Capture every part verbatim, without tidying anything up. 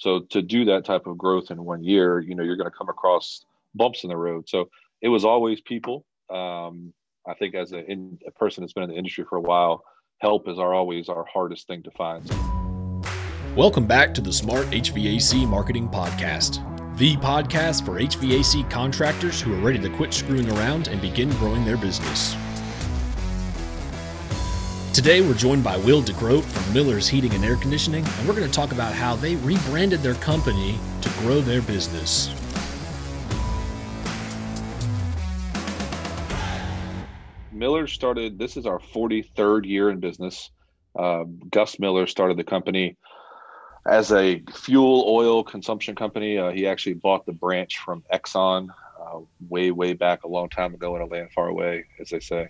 So to do that type of growth in one year, you know, you're going to come across bumps in the road. So it was always people. Um, I think as a, in, a person that's been in the industry for a while, help is our always our hardest thing to find. Welcome back to the Smart H V A C Marketing Podcast, the podcast for H V A C contractors who are ready to quit screwing around and begin growing their business. Today, we're joined by Will DeGroat from Miller's Heating and Air Conditioning, and we're going to talk about how they rebranded their company to grow their business. Miller started, this is our forty-third year in business. Uh, Gus Miller started the company as a fuel oil consumption company. Uh, he actually bought the branch from Exxon uh, way, way back a long time ago in a land far away, as they say.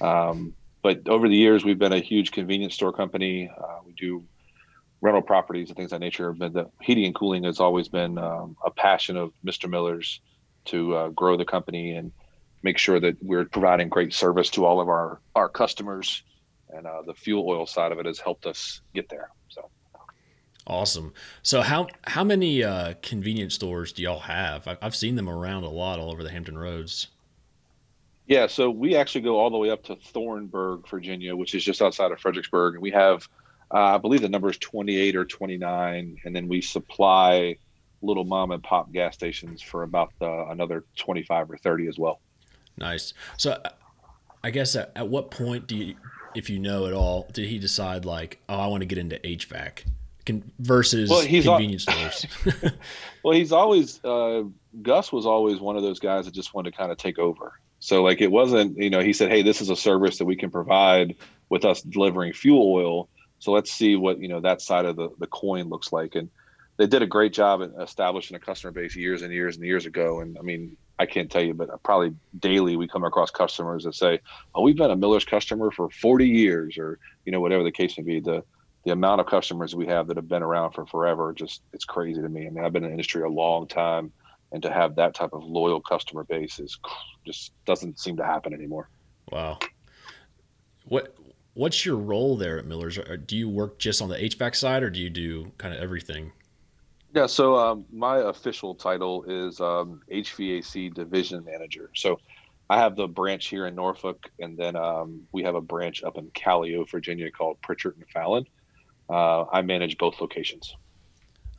Um, But over the years, we've been a huge convenience store company. Uh, we do rental properties and things of that nature. But the heating and cooling has always been um, a passion of Mister Miller's to uh, grow the company and make sure that we're providing great service to all of our, our customers. And uh, the fuel oil side of it has helped us get there. So awesome. So how how many uh, convenience stores do y'all have? I've seen them around a lot all over the Hampton Roads. Yeah, so we actually go all the way up to Thornburg, Virginia, which is just outside of Fredericksburg. And we have, uh, I believe the number is twenty-eight or twenty-nine. And then we supply little mom and pop gas stations for about uh, another twenty-five or thirty as well. Nice. So I guess at, at what point do you, if you know at all, did he decide like, oh, I want to get into H V A C Con- versus well, he's convenience al- stores? Well, he's always, uh, Gus was always one of those guys that just wanted to kind of take over. So like it wasn't, you know, he said, hey, this is a service that we can provide with us delivering fuel oil. So let's see what, you know, that side of the, the coin looks like. And they did a great job at establishing a customer base years and years and years ago. And I mean, I can't tell you, but probably daily we come across customers that say, oh, we've been a Miller's customer for forty years or, you know, whatever the case may be. The the amount of customers we have that have been around for forever, just it's crazy to me. I mean, I've been in the industry a long time. And to have that type of loyal customer base is just doesn't seem to happen anymore. Wow. What What's your role there at Miller's? Do you work just on the H V A C side or do you do kind of everything? Yeah, so um, my official title is um, H V A C Division Manager. So I have the branch here in Norfolk, and then um, we have a branch up in Callio, Virginia called Pritchard and Fallon. Uh, I manage both locations.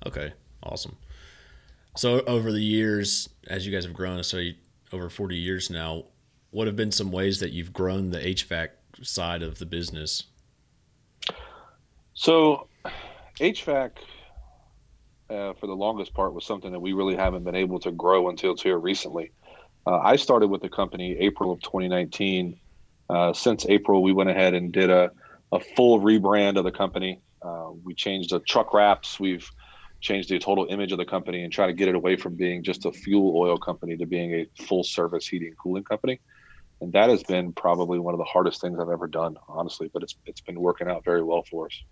Okay, awesome. So over the years, as you guys have grown, so you, over forty years now, what have been some ways that you've grown the H V A C side of the business? So H V A C, uh, for the longest part, was something that we really haven't been able to grow until here recently. Uh, I started with the company April of twenty nineteen. Uh, since April, we went ahead and did a, a full rebrand of the company. Uh, we changed the truck wraps. We've change the total image of the company and try to get it away from being just a fuel oil company to being a full service heating and cooling company. And that has been probably one of the hardest things I've ever done, honestly, but it's it's been working out very well for us.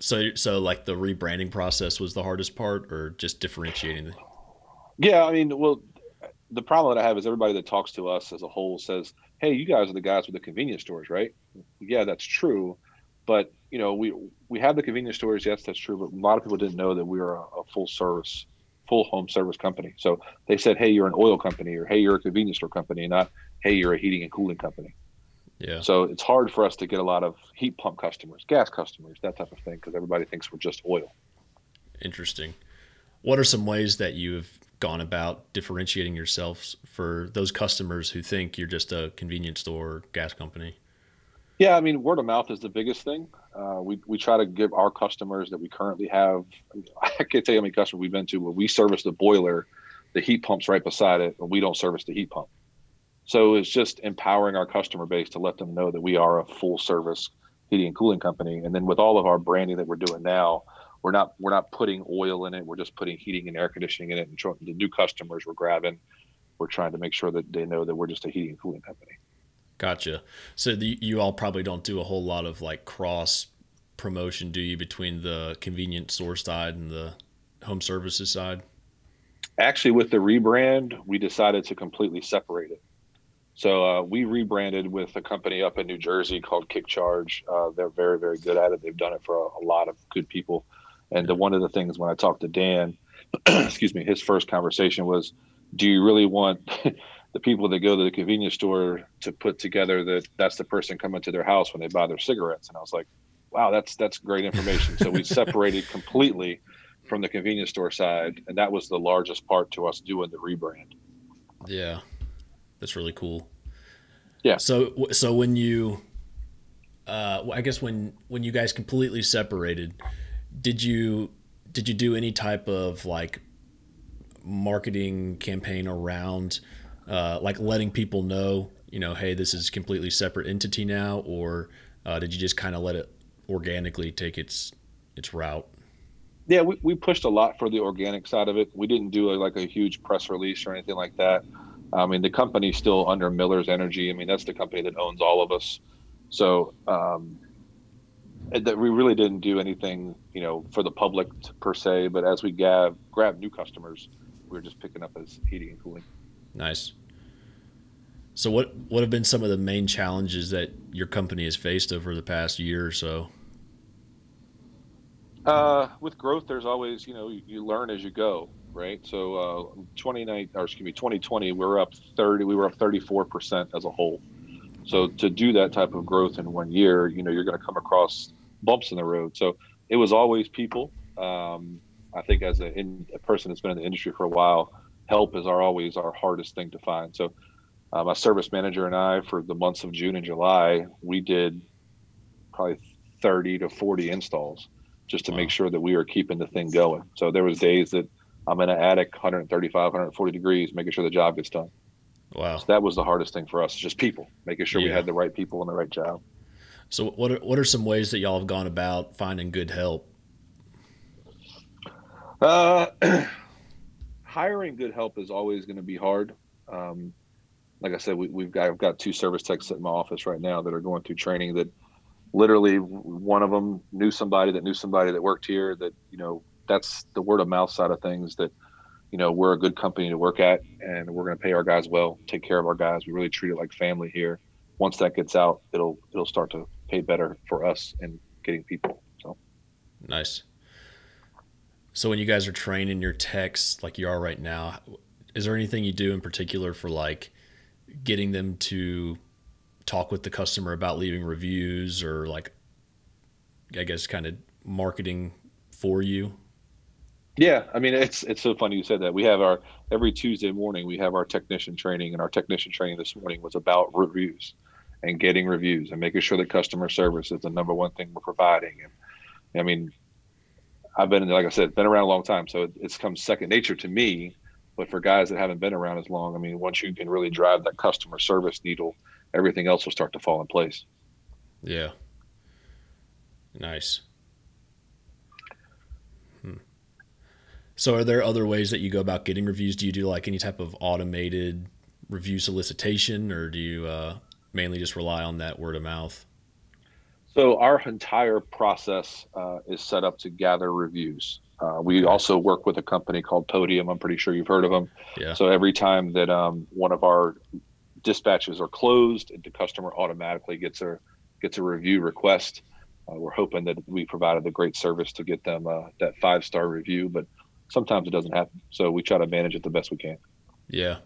So, so like the rebranding process was the hardest part or just differentiating? Yeah, I mean, well, the problem that I have is everybody that talks to us as a whole says, hey, you guys are the guys with the convenience stores, right? Yeah, that's true. But, you know, we we have the convenience stores. Yes, that's true. But a lot of people didn't know that we were a, a full service, full home service company. So they said, hey, you're an oil company or, hey, you're a convenience store company, not, hey, you're a heating and cooling company. Yeah. So it's hard for us to get a lot of heat pump customers, gas customers, that type of thing, because everybody thinks we're just oil. Interesting. What are some ways that you've gone about differentiating yourselves for those customers who think you're just a convenience store gas company? Yeah, I mean, word of mouth is the biggest thing. Uh, we we try to give our customers that we currently have, I can't tell you how many customers we've been to where we service the boiler, the heat pump's right beside it, and we don't service the heat pump. So it's just empowering our customer base to let them know that we are a full service heating and cooling company. And then with all of our branding that we're doing now, we're not we're not putting oil in it. We're just putting heating and air conditioning in it. And tr- the new customers we're grabbing, we're trying to make sure that they know that we're just a heating and cooling company. Gotcha. So the, you all probably don't do a whole lot of like cross promotion, do you, between the convenience store side and the home services side? Actually, with the rebrand, we decided to completely separate it. So uh, we rebranded with a company up in New Jersey called Kick Charge. Uh, they're very, very good at it. They've done it for a, a lot of good people. And the, one of the things when I talked to Dan, excuse me, his first conversation was, do you really want the people that go to the convenience store to put together that that's the person coming to their house when they buy their cigarettes? And I was like, wow, that's, that's great information. So we separated completely from the convenience store side. And that was the largest part to us doing the rebrand. Yeah. That's really cool. Yeah. So, so when you, uh, I guess when, when you guys completely separated, did you, did you do any type of like marketing campaign around, uh, like letting people know, you know, hey, this is a completely separate entity now, or, uh, did you just kind of let it organically take its, its route? Yeah, we, we pushed a lot for the organic side of it. We didn't do a, like a huge press release or anything like that. I mean, the company's still under Miller's Energy. I mean, that's the company that owns all of us. So um, that we really didn't do anything, you know, for the public per se. But as we gab, grab new customers, we were just picking up as heating and cooling. Nice. So what, what have been some of the main challenges that your company has faced over the past year or so? Uh, with growth, there's always, you know, you, you learn as you go. Right. So uh, twenty-nine, or excuse me, twenty twenty, we were up thirty. We were up thirty-four percent as a whole. So to do that type of growth in one year, you know, you're going to come across bumps in the road. So it was always people. Um, I think as a, in, a person that's been in the industry for a while, help is our always our hardest thing to find. So uh, my service manager and I, for the months of June and July, we did probably thirty to forty installs just to wow. make sure that we are keeping the thing going. So there was days that I'm in an attic, one thirty-five, one forty degrees, making sure the job gets done. Wow. So that was the hardest thing for us, just people, making sure yeah. we had the right people on the right job. So what are, what are some ways that y'all have gone about finding good help? Uh, hiring good help is always going to be hard. Um, like I said, we, we've got, I've got two service techs at my office right now that are going through training that literally one of them knew somebody that knew somebody that worked here that, you know, that's the word of mouth side of things that, you know, we're a good company to work at and we're going to pay our guys well, take care of our guys. We really treat it like family here. Once that gets out, it'll, it'll start to pay better for us and getting people. So. Nice. So when you guys are training your techs like you are right now, is there anything you do in particular for like getting them to talk with the customer about leaving reviews or like, I guess, kind of marketing for you? Yeah, I mean, it's it's so funny you said that. We have our, every Tuesday morning, we have our technician training, and our technician training this morning was about reviews and getting reviews and making sure that customer service is the number one thing we're providing. And I mean, I've been, like I said, been around a long time, so it, it's come second nature to me, but for guys that haven't been around as long, I mean, once you can really drive that customer service needle, everything else will start to fall in place. Yeah. Nice. So are there other ways that you go about getting reviews? Do you do like any type of automated review solicitation, or do you uh, mainly just rely on that word of mouth? So our entire process uh, is set up to gather reviews. Uh, we also work with a company called Podium. I'm pretty sure you've heard of them. Yeah. So every time that um, one of our dispatches are closed, the customer automatically gets a, gets a review request. Uh, we're hoping that we provided a great service to get them uh, that five-star review, but sometimes it doesn't happen. So we try to manage it the best we can. Yeah.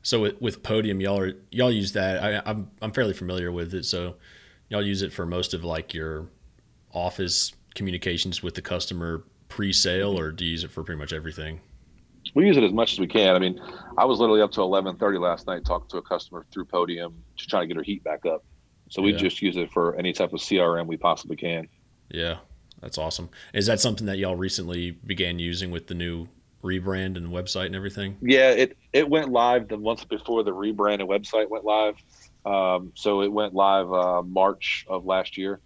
So with, with Podium, y'all are, y'all use that. I, I'm, I'm fairly familiar with it. So y'all use it for most of like your office communications with the customer pre-sale, or do you use it for pretty much everything? We use it as much as we can. I mean, I was literally up to eleven thirty last night talking to a customer through Podium to try to get her heat back up. So we yeah. just use it for any type of C R M we possibly can. Yeah. That's awesome. Is that something that y'all recently began using with the new rebrand and website and everything? Yeah, it, it went live the month before the rebrand and website went live. Um, so it went live uh, March of last year.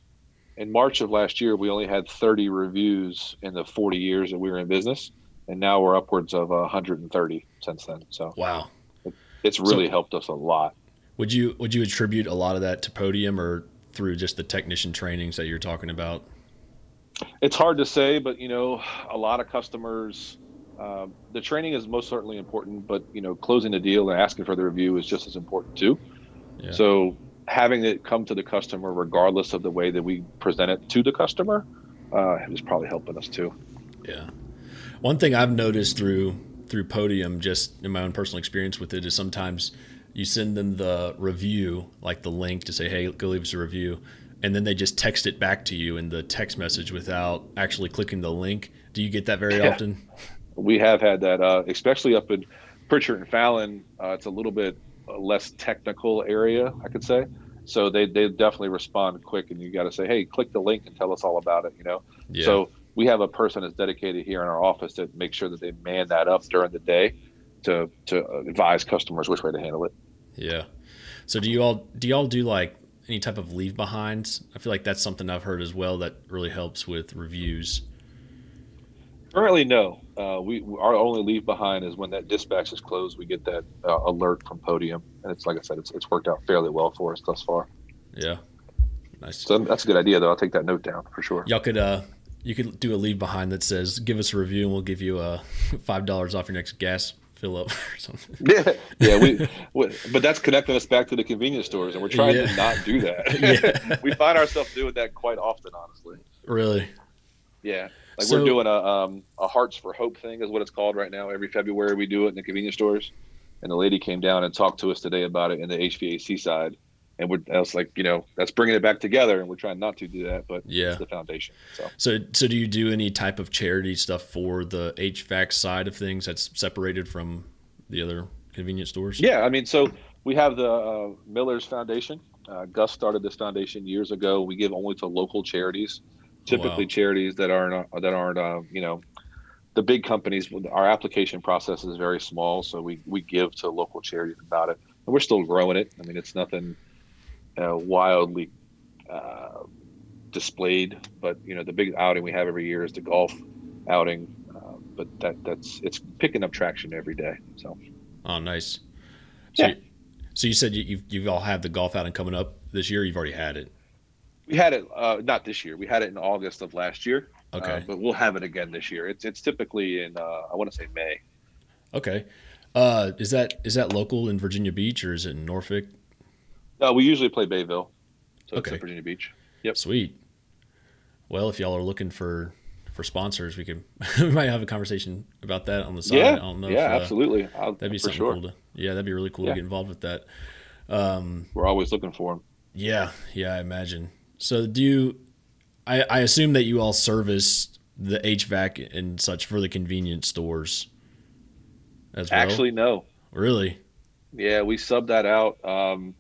In March of last year, we only had thirty reviews in the forty years that we were in business. And now we're upwards of one hundred thirty since then. So wow, it, it's really so helped us a lot. Would you, would you attribute a lot of that to Podium or through just the technician trainings that you're talking about? It's hard to say, but, you know, a lot of customers, uh, the training is most certainly important, but, you know, closing the deal and asking for the review is just as important too. Yeah. So having it come to the customer, regardless of the way that we present it to the customer, uh, is probably helping us too. Yeah. One thing I've noticed through through Podium, just in my own personal experience with it, is sometimes you send them the review, like the link to say, hey, go leave us a review, and then they just text it back to you in the text message without actually clicking the link. Do you get that very yeah. often? We have had that, uh, especially up in Pritchard and Fallon. Uh, it's a little bit less technical area, I could say. So they, they definitely respond quick, and you got to say, hey, click the link and tell us all about it, you know? Yeah. So we have a person that's dedicated here in our office to make sure that they man that up during the day to, to advise customers which way to handle it. Yeah. So do you all, do y'all do like any type of leave behinds? I feel like that's something I've heard as well that really helps with reviews. Currently, no. Uh, we our only leave behind is when that dispatch is closed. We get that uh, alert from Podium, and it's like I said, it's it's worked out fairly well for us thus far. Yeah, nice. So that's a good idea, though. I'll take that note down for sure. Y'all could uh, you could do a leave behind that says, "Give us a review, and we'll give you a uh, five dollars off your next gas fill up or something." Yeah, yeah. We, we but that's connecting us back to the convenience stores, and we're trying yeah. to not do that. Yeah. We find ourselves doing that quite often, honestly. Really? Yeah. Like so, we're doing a um, a Hearts for Hope thing is what it's called right now. Every February we do it in the convenience stores, and the lady came down and talked to us today about it in the H V A C side, and we're I was like, you know, that's bringing it back together, and we're trying not to do that, but yeah. it's the foundation. So. so, so do you do any type of charity stuff for the H V A C side of things that's separated from the other convenience stores? Yeah, I mean, so we have the uh, Miller's Foundation. Uh, Gus started this foundation years ago. We give only to local charities. Typically, wow. charities that aren't that aren't uh, you know, the big companies. Our application process is very small, so we, we give to local charities about it, and we're still growing it. I mean, it's nothing uh, wildly uh, displayed, but you know, the big outing we have every year is the golf outing, uh, but that that's it's picking up traction every day. So, oh, nice. So yeah. You, so you said you you've, you all have the golf outing coming up this year. You've already had it. We had it, uh, not this year. We had it in August of last year. Okay. Uh, but we'll have it again this year. It's it's typically in, uh, I want to say May. Okay. Uh, is that is that local in Virginia Beach or is it in Norfolk? No, we usually play Bayville. So okay. It's in Virginia Beach. Yep. Sweet. Well, if y'all are looking for, for sponsors, we could we might have a conversation about that on the side. Yeah, I don't know yeah if, uh, absolutely. I'll, that'd be something sure. cool to, yeah, that'd be really cool yeah. to get involved with that. Um, We're always looking for them. Yeah, yeah, I imagine. So do you, I, I assume that you all service the H V A C and such for the convenience stores as well? Actually, no. Really? Yeah, we subbed that out. Um,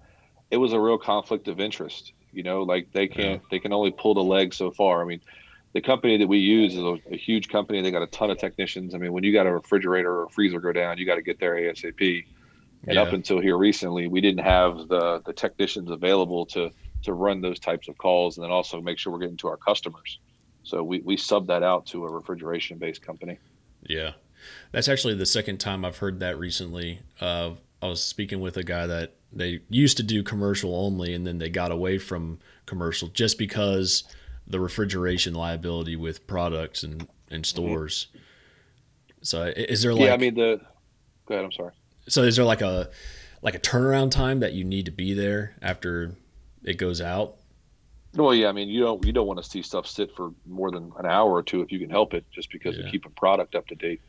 it was a real conflict of interest. You know, like they can't, yeah. they can only pull the leg so far. I mean, the company that we use is a, a huge company. They got a ton of technicians. I mean, when you got a refrigerator or a freezer go down, you got to get there ASAP. And yeah. up until here recently, we didn't have the, the technicians available to to run those types of calls and then also make sure we're getting to our customers. So we, we sub that out to a refrigeration based company. Yeah. That's actually the second time I've heard that recently. Uh, I was speaking with a guy that they used to do commercial only, and then they got away from commercial just because the refrigeration liability with products and, and stores. Mm-hmm. So is there like, yeah, I mean the, go ahead. I'm sorry. So is there like a, like a turnaround time that you need to be there after it goes out? Well, yeah, I mean, you don't you don't want to see stuff sit for more than an hour or two if you can help it, just because yeah. we keep a product up to date.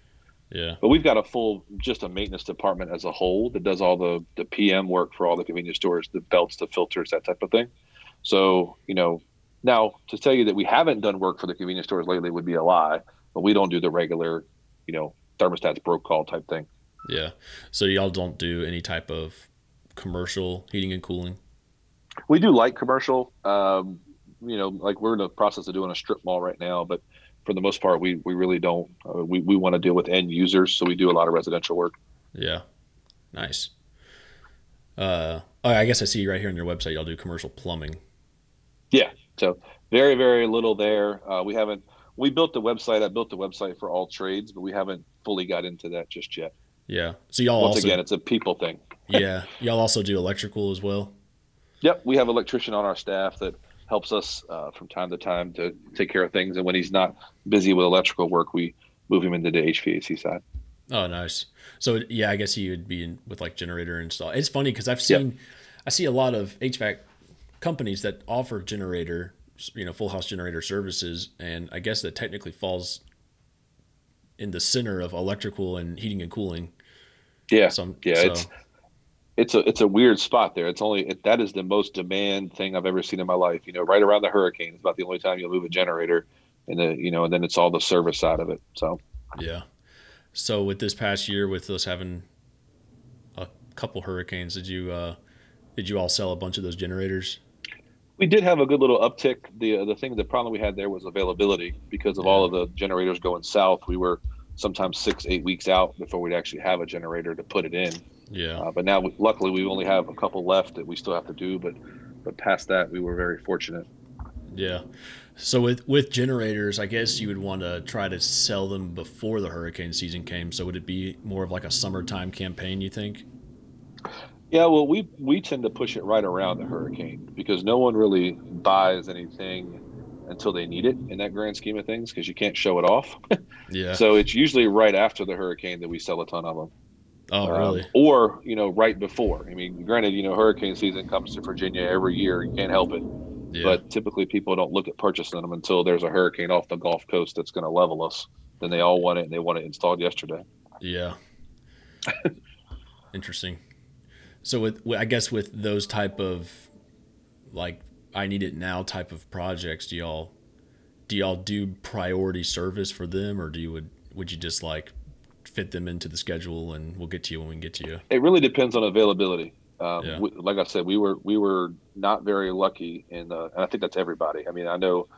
Yeah. But we've got a full, just a maintenance department as a whole that does all the, the P M work for all the convenience stores, the belts, the filters, that type of thing. So, you know, now to tell you that we haven't done work for the convenience stores lately would be a lie, but we don't do the regular, you know, thermostats broke call type thing. Yeah. So y'all don't do any type of commercial heating and cooling? We do light commercial, um, you know, like we're in the process of doing a strip mall right now, but for the most part, we, we really don't, uh, we, we want to deal with end users. So we do a lot of residential work. Yeah. Nice. Uh, I guess I see right here on your website, y'all do commercial plumbing. Yeah. So very, very little there. Uh, we haven't, we built the website. I built the website for all trades, but we haven't fully got into that just yet. Yeah. So y'all Once also, again, it's a people thing. Yeah. Y'all also do electrical as well. Yep, we have an electrician on our staff that helps us uh, from time to time to take care of things. And when he's not busy with electrical work, we move him into the H V A C side. Oh, nice. So, yeah, I guess he would be in with like generator install. It's funny because I've seen, yep. I see a lot of H V A C companies that offer generator you know, full house generator services. And I guess that technically falls in the center of electrical and heating and cooling. Yeah. So, yeah. So. It's, it's a, it's a weird spot there. It's only, it, that is the most demand thing I've ever seen in my life, you know, right around the hurricane. It's about the only time you move a generator, and the, you know, and then it's all the service side of it. So, yeah. So with this past year, with us having a couple hurricanes, did you, uh, did you all sell a bunch of those generators? We did have a good little uptick. The the thing, the problem we had there was availability because of all of the generators going south. We were sometimes six, eight weeks out before we'd actually have a generator to put it in. Yeah. Uh, but now, we, luckily, we only have a couple left that we still have to do. But but past that, we were very fortunate. Yeah. So with, with generators, I guess you would want to try to sell them before the hurricane season came. So would it be more of like a summertime campaign, you think? Yeah, well, we we tend to push it right around the hurricane because no one really buys anything until they need it in that grand scheme of things because you can't show it off. Yeah. So it's usually right after the hurricane that we sell a ton of them. Oh, um, really? Or, you know, right before. I mean, granted, you know, hurricane season comes to Virginia every year. You can't help it. Yeah. But typically people don't look at purchasing them until there's a hurricane off the Gulf Coast that's going to level us. Then they all want it, and they want it installed yesterday. Yeah. Interesting. So with, I guess with those type of, like, I need it now type of projects, do y'all, do y'all do priority service for them, or do you would would you just like fit them into the schedule and we'll get to you when we can get to you? It really depends on availability. Um, yeah. we, like I said, we were we were not very lucky, in the, and I think that's everybody. I mean, I know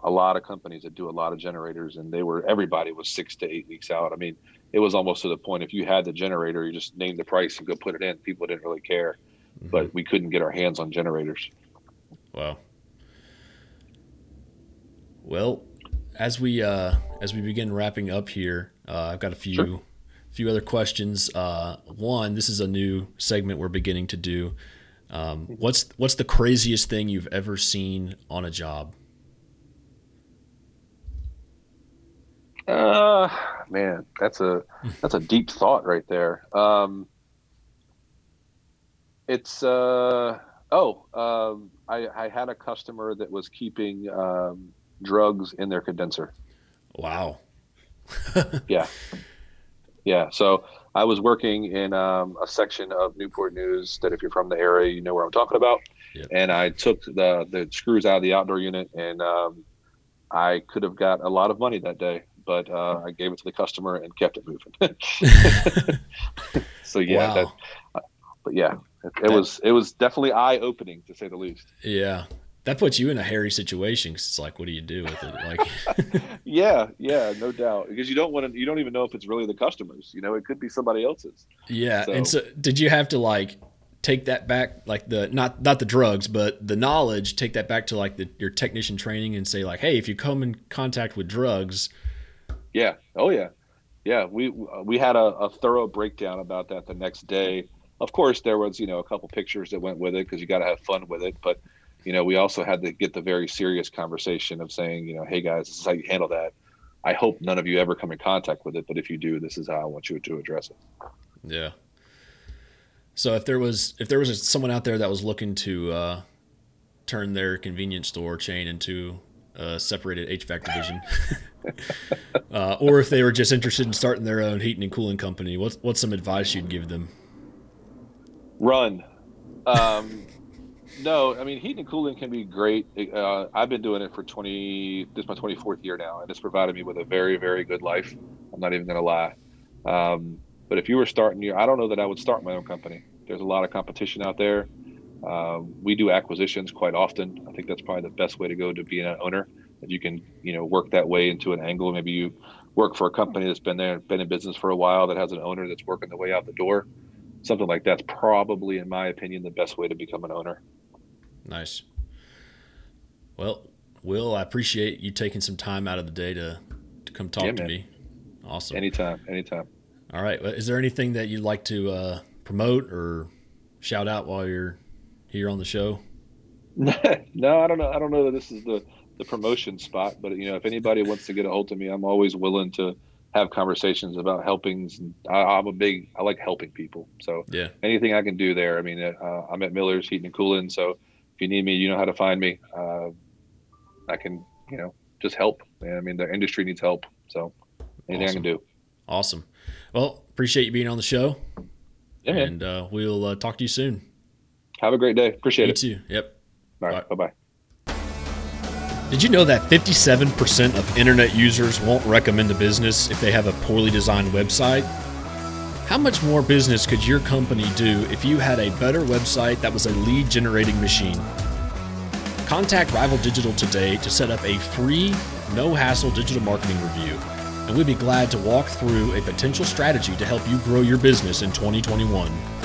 a lot of companies that do a lot of generators, and they were everybody was six to eight weeks out. I mean. It was almost to the point if you had the generator, you just named the price and go put it in. People didn't really care, mm-hmm. but we couldn't get our hands on generators. Wow. Well, as we uh, as we begin wrapping up here, uh, I've got a few sure. few other questions. Uh, one, this is a new segment we're beginning to do. Um, what's what's the craziest thing you've ever seen on a job? Uh, man, that's a, that's a deep thought right there. Um, it's, uh, oh, um, I, I had a customer that was keeping, um, drugs in their condenser. Wow. Yeah. Yeah. So I was working in, um, a section of Newport News that if you're from the area, you know where I'm talking about. Yep. And I took the, the screws out of the outdoor unit, and, um, I could have got a lot of money that day, but uh, I gave it to the customer and kept it moving. So yeah, wow. that, uh, but yeah, it, it that, was it was definitely eye opening to say the least. Yeah, that puts you in a hairy situation because it's like, what do you do with it? Like, yeah, yeah, no doubt, because you don't want to, you don't even know if it's really the customer's. You know, it could be somebody else's. Yeah, so. And so did you have to like take that back, like the not not the drugs, but the knowledge, take that back to like the, your technician training and say like, hey, if you come in contact with drugs. Yeah. Oh yeah. Yeah. We, we had a, a thorough breakdown about that the next day. Of course there was, you know, a couple pictures that went with it because you got to have fun with it. But, you know, we also had to get the very serious conversation of saying, you know, hey guys, this is how you handle that. I hope none of you ever come in contact with it, but if you do, this is how I want you to address it. Yeah. So if there was, if there was someone out there that was looking to, uh, turn their convenience store chain into a separated H V A C division, Uh, or if they were just interested in starting their own heating and cooling company, what's what's some advice you'd give them? Run. Um, no, I mean, heating and cooling can be great. Uh, I've been doing it for twenty. This is my twenty-fourth year now, and it's provided me with a very, very good life. I'm not even going to lie. Um, but if you were starting your, I don't know that I would start my own company. There's a lot of competition out there. Uh, we do acquisitions quite often. I think that's probably the best way to go to being an owner. If you can, you know, work that way into an angle, maybe you work for a company that's been there, been in business for a while, that has an owner that's working the way out the door. Something like that's probably, in my opinion, the best way to become an owner. Nice. Well, Will, I appreciate you taking some time out of the day to, to come talk yeah, to man. me. Awesome. Anytime, anytime. All right. Well, is there anything that you'd like to uh, promote or shout out while you're here on the show? No, I don't know. I don't know that this is the, the promotion spot, but you know, if anybody wants to get a hold of me, I'm always willing to have conversations about helpings. And I, I'm a big, I like helping people. So yeah, anything I can do there. I mean, uh, I'm at Miller's Heating and Cooling. So if you need me, you know how to find me. Uh, I can, you know, just help. I mean, the industry needs help. So anything awesome. I can do. Awesome. Well, appreciate you being on the show. Yeah. And uh, we'll uh, talk to you soon. Have a great day. Appreciate you it. You too. Yep. All right. Bye. Bye-bye. Did you know that fifty-seven percent of internet users won't recommend a business if they have a poorly designed website? How much more business could your company do if you had a better website that was a lead generating machine? Contact Rival Digital today to set up a free, no-hassle digital marketing review, and we'd be glad to walk through a potential strategy to help you grow your business in twenty twenty-one.